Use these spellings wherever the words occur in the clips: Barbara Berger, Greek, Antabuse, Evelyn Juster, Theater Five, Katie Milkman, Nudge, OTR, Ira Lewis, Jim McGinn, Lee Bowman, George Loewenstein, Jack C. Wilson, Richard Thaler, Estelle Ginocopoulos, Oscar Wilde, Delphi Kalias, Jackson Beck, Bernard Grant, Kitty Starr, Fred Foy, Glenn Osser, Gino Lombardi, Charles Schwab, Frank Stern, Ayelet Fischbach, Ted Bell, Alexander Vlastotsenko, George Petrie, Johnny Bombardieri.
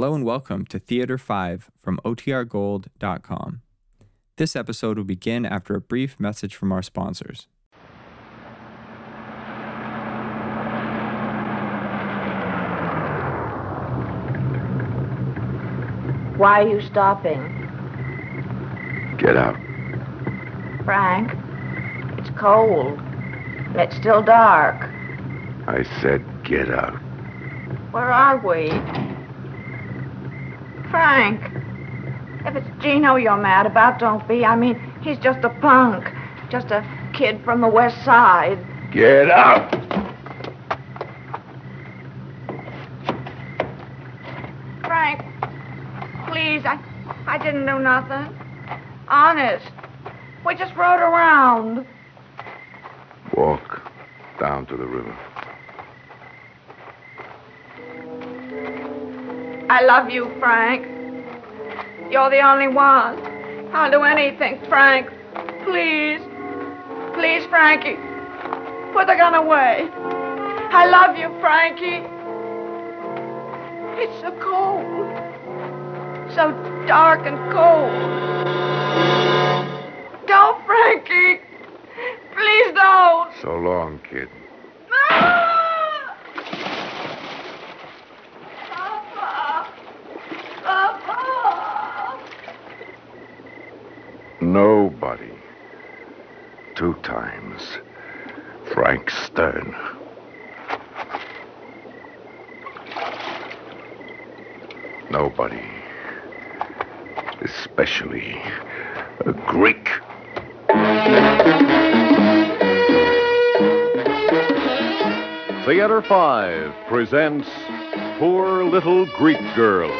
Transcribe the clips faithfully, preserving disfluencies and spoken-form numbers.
Hello and welcome to Theater Five from O T R gold dot com. This episode will begin after a brief message from our sponsors. Why are you stopping? Get out. Frank, it's cold. And it's still dark. I said get out. Where are we? Frank, if it's Gino you're mad about, don't be. I mean, he's just a punk. Just a kid from the West Side. Get out! Frank, please, I, I didn't do nothing. Honest. We just rode around. Walk down to the river. I love you, Frank. You're the only one. I'll do anything, Frank. Please. Please, Frankie. Put the gun away. I love you, Frankie. It's so cold. So dark and cold. Don't, Frankie. Please don't. So long, kid. No! Nobody. Two times. Frank Stern. Nobody. Especially a Greek. Theater Five presents Poor Little Greek Girl.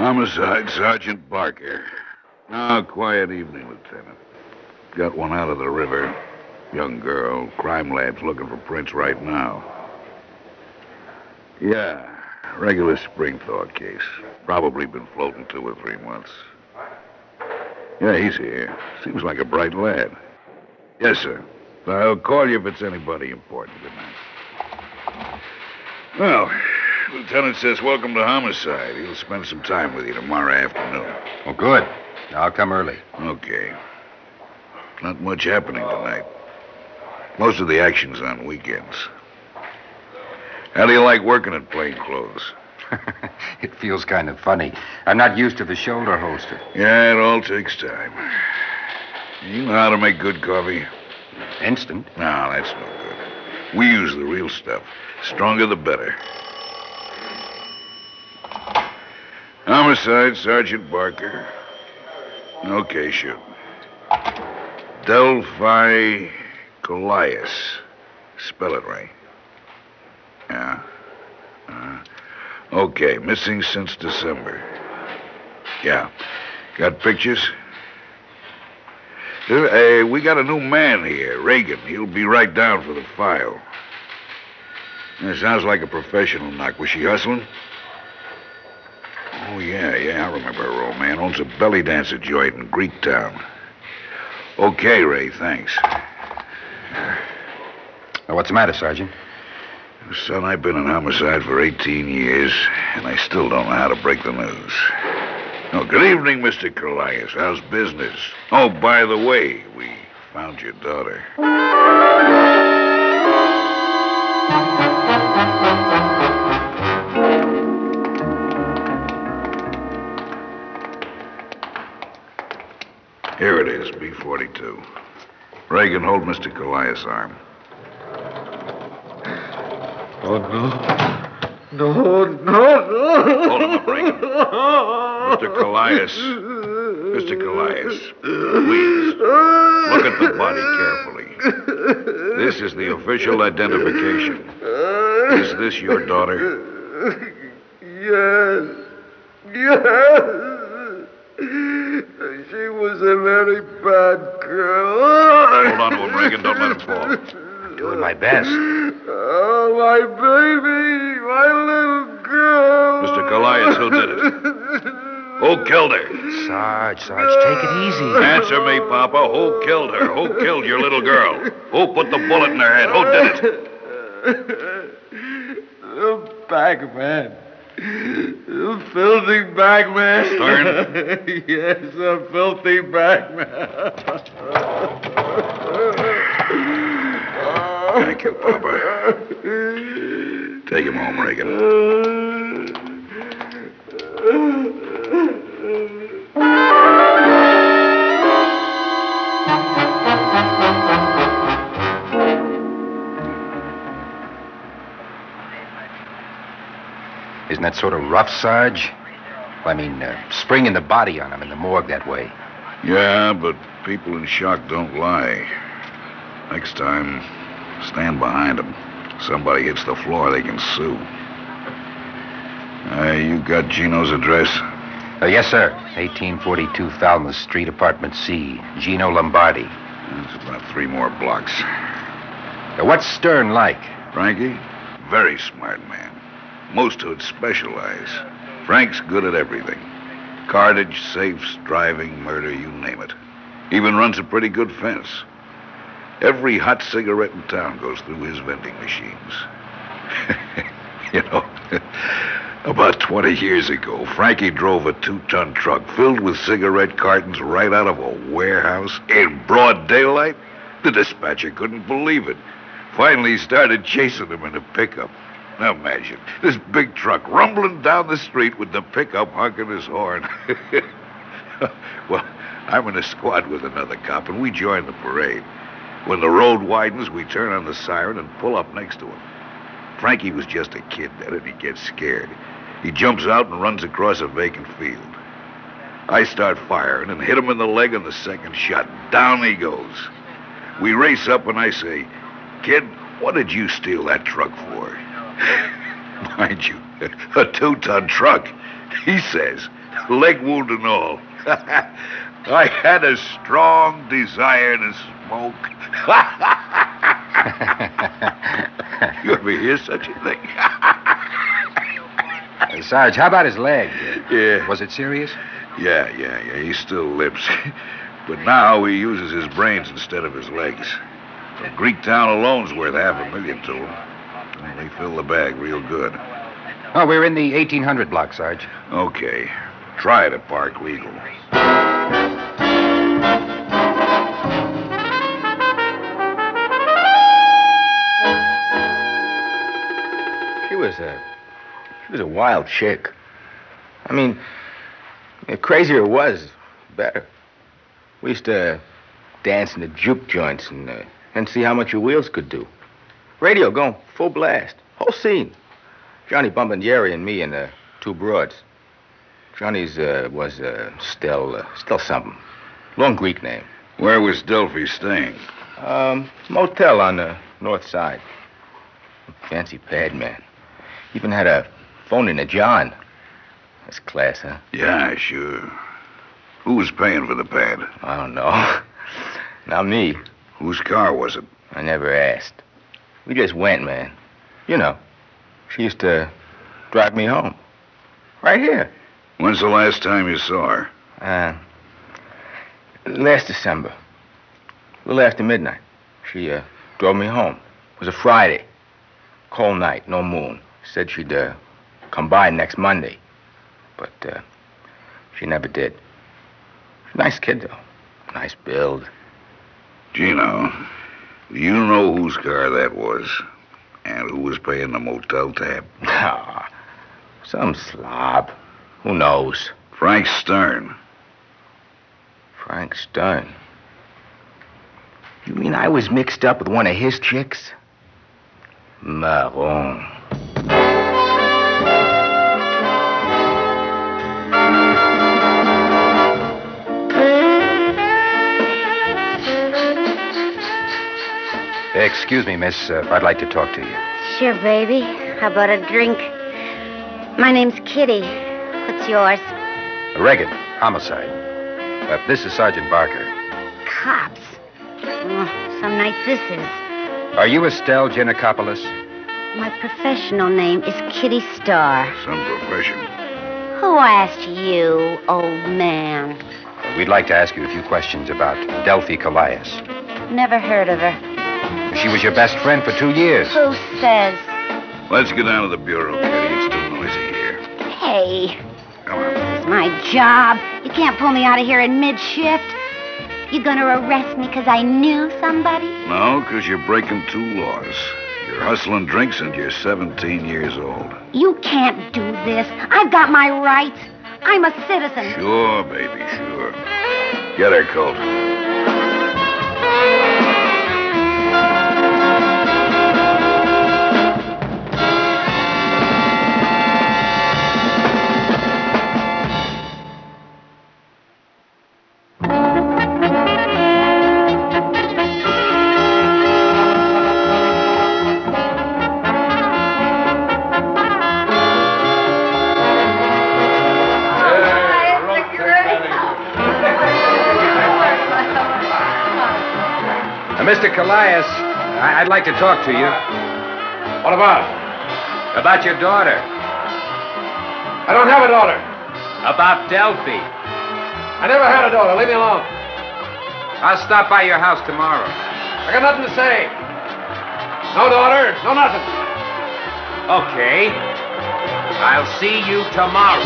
Homicide, Sergeant Barker. Now, quiet evening, Lieutenant. Got one out of the river. Young girl. Crime lab's looking for prints right now. Yeah, regular spring thaw case. Probably been floating two or three months. Yeah, he's here. Seems like a bright lad. Yes, sir. I'll call you if it's anybody important tonight. Well... Lieutenant says welcome to Homicide. He'll spend some time with you tomorrow afternoon. Oh, good. I'll come early. Okay. Not much happening tonight. Most of the action's on weekends. How do you like working in plain clothes? It feels kind of funny. I'm not used to the shoulder holster. Yeah, it all takes time. You know how to make good coffee? Instant? No, that's no good. We use the real stuff. Stronger the better. Homicide, Sergeant Barker. Okay, shoot. Delphi Kalias. Spell it right. Yeah. Uh, okay, missing since December. Yeah. Got pictures? Uh, we got a new man here, Reagan. He'll be right down for the file. It sounds like a professional knock. Was she hustling? Oh, yeah, yeah, I remember her, old man. Owns a belly dancer joint in Greektown. Okay, Ray, thanks. Now, what's the matter, Sergeant? Son, I've been in Homicide for eighteen years, and I still don't know how to break the news. Oh, good evening, Mister Kalias. How's business? Oh, by the way, we found your daughter. Here it is, B forty-two. Reagan, hold Mister Kalias' arm. Oh, no. No, no, no. Hold him up, Reagan. Mister Kalias. Mister Kalias. Please. Look at the body carefully. This is the official identification. Is this your daughter? Yes. Yes. She She was a very bad girl. Hold on to him, Reagan. Don't let him fall. I'm doing my best. Oh, my baby. My little girl. Mister Kalias, who did it? Who killed her? Sarge, Sarge, take it easy. Answer me, Papa. Who killed her? Who killed your little girl? Who put the bullet in her head? Who did it? The bagman. The filthy bagman. Stern? Yes, the filthy bagman. Thank you, Papa. Take him home, Reagan. Isn't that sort of rough, Sarge? I mean, uh, springing the body on him in the morgue that way. Yeah, but people in shock don't lie. Next time, stand behind them. Somebody hits the floor, they can sue. Uh, you got Gino's address? Uh, yes, sir. eighteen forty-two Falmouth Street, Apartment C. Gino Lombardi. That's about three more blocks. Uh, what's Stern like? Frankie? Very smart man. Most who'd specialize. Frank's good at everything. Cartage, safes, driving, murder, you name it. Even runs a pretty good fence. Every hot cigarette in town goes through his vending machines. You know, about twenty years ago, Frankie drove a two-ton truck filled with cigarette cartons right out of a warehouse in broad daylight. The dispatcher couldn't believe it. Finally started chasing him in a pickup. Now imagine, this big truck rumbling down the street with the pickup honking his horn. Well, I'm in a squad with another cop, and we join the parade. When the road widens, we turn on the siren and pull up next to him. Frankie was just a kid then, and he gets scared. He jumps out and runs across a vacant field. I start firing and hit him in the leg on the second shot. Down he goes. We race up, and I say, "Kid, what did you steal that truck for?" Mind you, a two-ton truck, he says, leg wound and all. I had a strong desire to smoke. You ever hear such a thing? Hey, Sarge, how about his leg? Yeah. Was it serious? Yeah, yeah, yeah. He still lips. But now he uses his brains instead of his legs. From Greek town alone's worth half a million to him. They fill the bag real good. Oh, we're in the eighteen hundred block, Sarge. Okay. Try to park legal. She was a... She was a wild chick. I mean, the crazier it was, the better. We used to dance in the juke joints and, uh, and see how much your wheels could do. Radio going full blast. Whole scene. Johnny Bombardieri and me and uh, two broads. Johnny's uh, was uh, Estelle, uh, Estelle something. Long Greek name. Where was Delphi staying? Um, motel on the north side. Fancy pad, man. Even had a phone in a John. That's class, huh? Yeah, sure. Who was paying for the pad? I don't know. Not me. Whose car was it? I never asked. We just went, man. You know, she used to drive me home. Right here. When's the last time you saw her? Uh, last December. A little after midnight. She uh, drove me home. It was a Friday. Cold night, no moon. Said she'd uh, come by next Monday. But uh, she never did. She's a nice kid, though. Nice build. Gino. You know whose car that was and who was paying the motel tab? Oh, some slob. Who knows? Frank Stern. Frank Stern? You mean I was mixed up with one of his chicks? Marron. Excuse me, miss. Uh, I'd like to talk to you. Sure, baby. How about a drink? My name's Kitty. What's yours? Reagan. Homicide. Uh, this is Sergeant Barker. Cops. Oh, some night this is. Are you Estelle Ginocopoulos? My professional name is Kitty Starr. Some profession. Who asked you, old man? Uh, we'd like to ask you a few questions about Delphi Kalias. Never heard of her. She was your best friend for two years. Who says? Let's get down to the bureau, Kitty. It's too noisy here. Hey. Come on. This is my job. You can't pull me out of here in mid-shift. You gonna arrest me because I knew somebody? No, because you're breaking two laws. You're hustling drinks and you're seventeen years old. You can't do this. I've got my rights. I'm a citizen. Sure, baby, sure. Get her, Colt. Mister Kalias, I- I'd like to talk to you. What about? About your daughter. I don't have a daughter. About Delphi. I never had a daughter. Leave me alone. I'll stop by your house tomorrow. I got nothing to say. No daughter, no nothing. Okay. I'll see you tomorrow.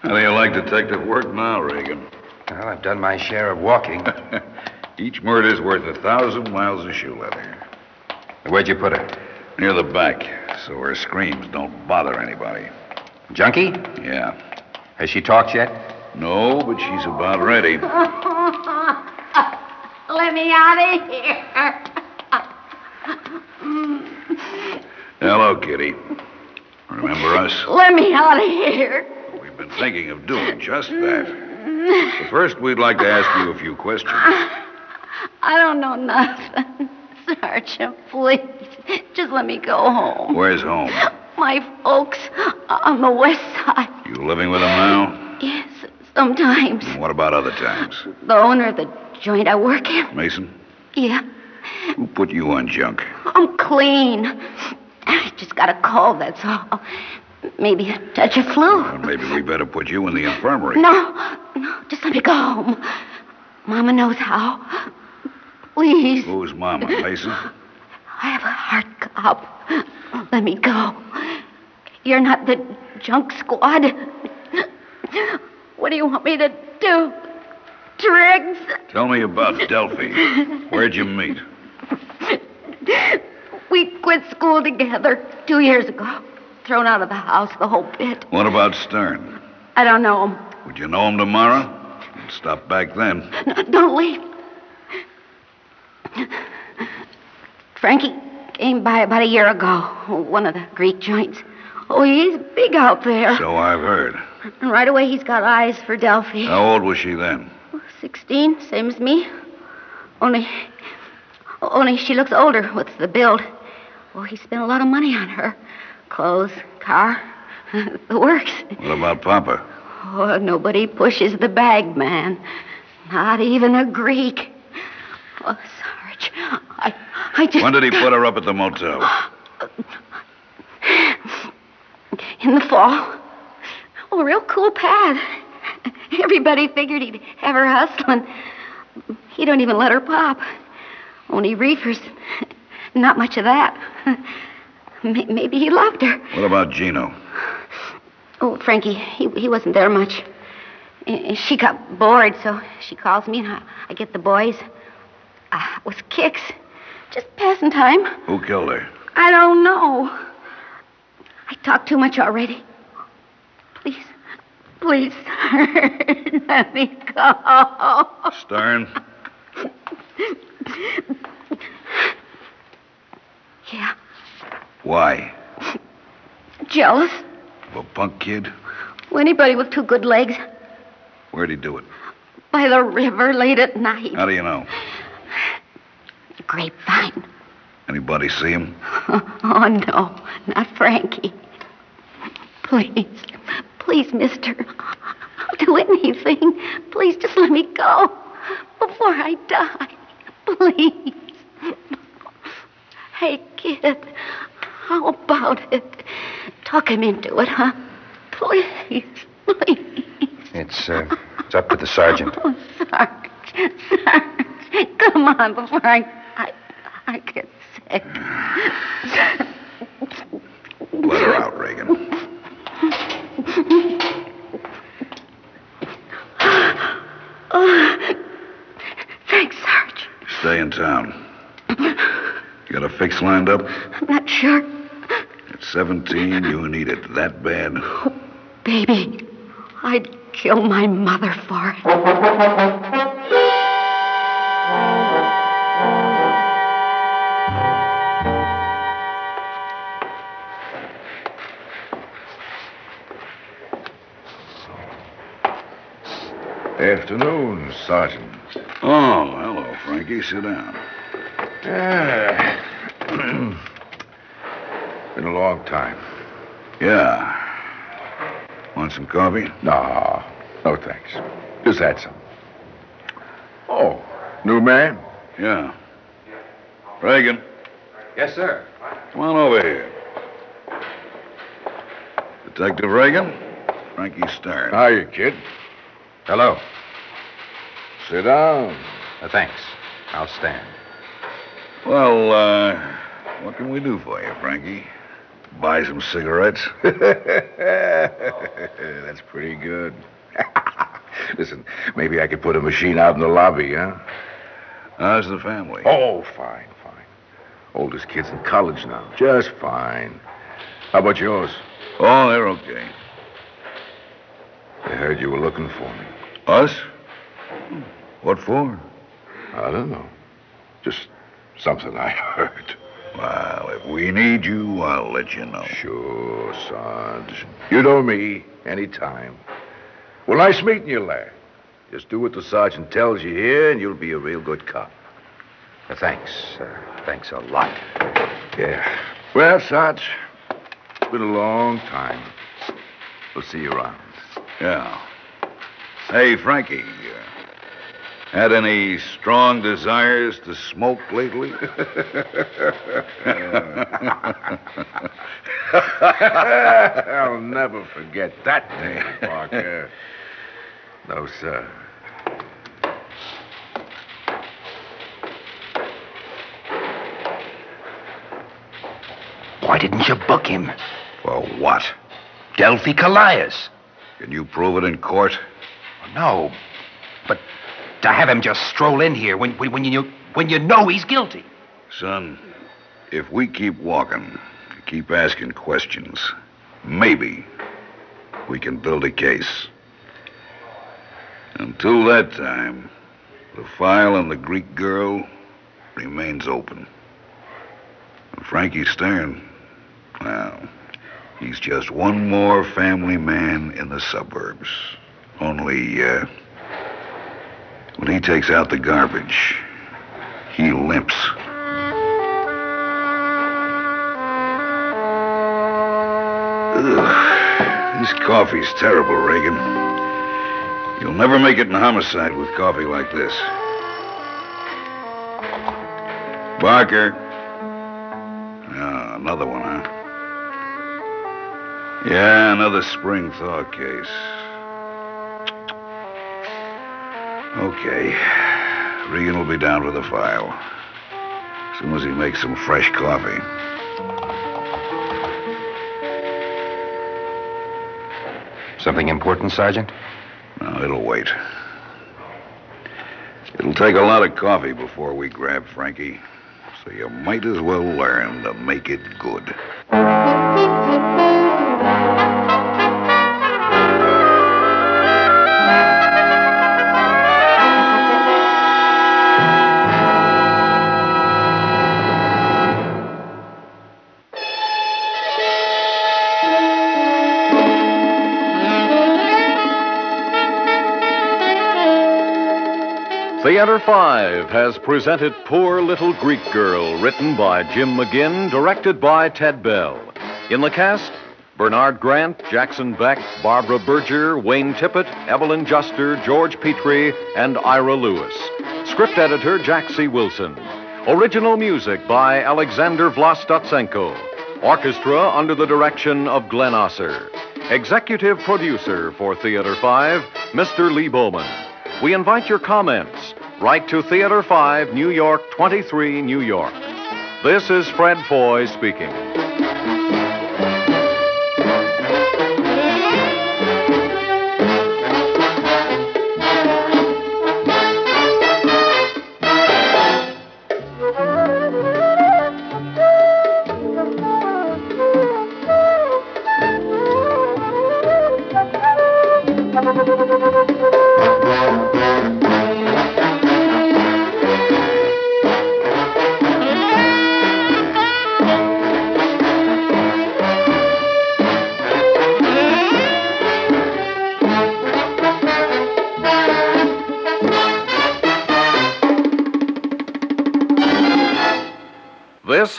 How do you like detective work now, Reagan? Well, I've done my share of walking. Each murder's worth a thousand miles of shoe leather. Where'd you put her? Near the back, so her screams don't bother anybody. Junkie? Yeah. Has she talked yet? No, but she's about ready. Let me out of here. Hello, Kitty. Remember us? Let me out of here. Been thinking of doing just that. But first, we'd like to ask you a few questions. I don't know nothing. Sergeant, please. Just let me go home. Where's home? My folks on the west side. You living with them now? Yes, sometimes. And what about other times? The owner of the joint I work in. Mason? Yeah. Who put you on junk? I'm clean. I just got a cold, that's all. Maybe a touch of flu. Well, maybe we better put you in the infirmary. No, no, just let me go home. Mama knows how. Please. Who's Mama, Mason? I have a heart cough. Let me go. You're not the junk squad. What do you want me to do? Tricks? Tell me about Delphi. Where'd you meet? We quit school together two years ago. Thrown out of the house, the whole bit. What about Stern? I don't know him. Would you know him tomorrow? Stop back then. No, don't leave. Frankie came by about a year ago, one of the Greek joints. Oh, he's big out there. So I've heard. And right away he's got eyes for Delphi. How old was she then? Sixteen, same as me. Only, only she looks older with the build. Oh, he spent a lot of money on her. Clothes, car, the works. What about Papa? Oh, nobody pushes the bag, man. Not even a Greek. Oh, Sarge, I, I just... When did he put her up at the motel? In the fall. Oh, real cool pad. Everybody figured he'd have her hustling. He don't even let her pop. Only reefers. Not much of that. Maybe he loved her. What about Gino? Oh, Frankie, he, he wasn't there much. She got bored, so she calls me, and I, I get the boys. Uh, with kicks. Just passing time. Who killed her? I don't know. I talked too much already. Please, please, Stern, let me go. Stern? Yeah. Why? Jealous. Of a punk kid? Well, anybody with two good legs. Where'd he do it? By the river late at night. How do you know? grapevine. Anybody see him? Oh, no, not Frankie. Please, please, mister, I'll do anything. Please just let me go before I die. Please. Hey, kid, how about it? Talk him into it, huh? Please, please. It's, uh, it's up to the sergeant. Oh, Sarge, Sarge, come on before I, I, I get sick. Let her out, Reagan. Oh, thanks, Sarge. Stay in town. You got a fix lined up? I'm not sure. At seventeen, you need it that bad. Oh, baby, I'd kill my mother for it. Afternoon, Sergeant. Oh, hello, Frankie. Sit down. Ah. Been a long time. Yeah. Want some coffee? No. No, thanks. Just had some. Oh, new man? Yeah. Reagan. Yes, sir. Come on over here. Detective Reagan, Frankie Stern. Hiya, kid. Hello. Sit down. Uh, thanks. I'll stand. Well, uh, what can we do for you, Frankie? Buy some cigarettes? That's pretty good. Listen, maybe I could put a machine out in the lobby, huh? How's the family? Oh, fine, fine. Oldest kid's in college now. Just fine. How about yours? Oh, they're okay. I heard you were looking for me. Us? What for? I don't know. Just something I heard. Well, if we need you, I'll let you know. Sure, Sarge. You know me, anytime. Well, nice meeting you, lad. Just do what the sergeant tells you here, and you'll be a real good cop. Well, thanks. Uh, thanks a lot. Yeah. Well, Sarge, it's been a long time. We'll see you around. Yeah. Hey, Frankie, uh, had any strong desires to smoke lately? I'll never forget that name, Parker. No, sir. Why didn't you book him? For what? Delphi Kalias. Can you prove it in court? No, but to have him just stroll in here when, when, when, you, when you know he's guilty. Son, if we keep walking, keep asking questions, maybe we can build a case. Until that time, the file on the Greek girl remains open. And Frankie Stern, well... he's just one more family man in the suburbs. Only, uh, when he takes out the garbage, he limps. Ugh. This coffee's terrible, Reagan. You'll never make it in homicide with coffee like this. Barker. Ah, another one, huh? Yeah, another spring thaw case. Okay. Regan will be down with the file as soon as he makes some fresh coffee. Something important, Sergeant? No, it'll wait. It'll take a lot of coffee before we grab Frankie, so you might as well learn to make it good. Theater Five has presented Poor Little Greek Girl, written by Jim McGinn, directed by Ted Bell. In the cast, Bernard Grant, Jackson Beck, Barbara Berger, Wayne Tippett, Evelyn Juster, George Petrie, and Ira Lewis. Script editor, Jack C. Wilson. Original music by Alexander Vlastotsenko. Orchestra under the direction of Glenn Osser. Executive producer for Theater Five, Mister Lee Bowman. We invite your comments. Write to Theater Five, New York, twenty-three, New York. This is Fred Foy speaking. This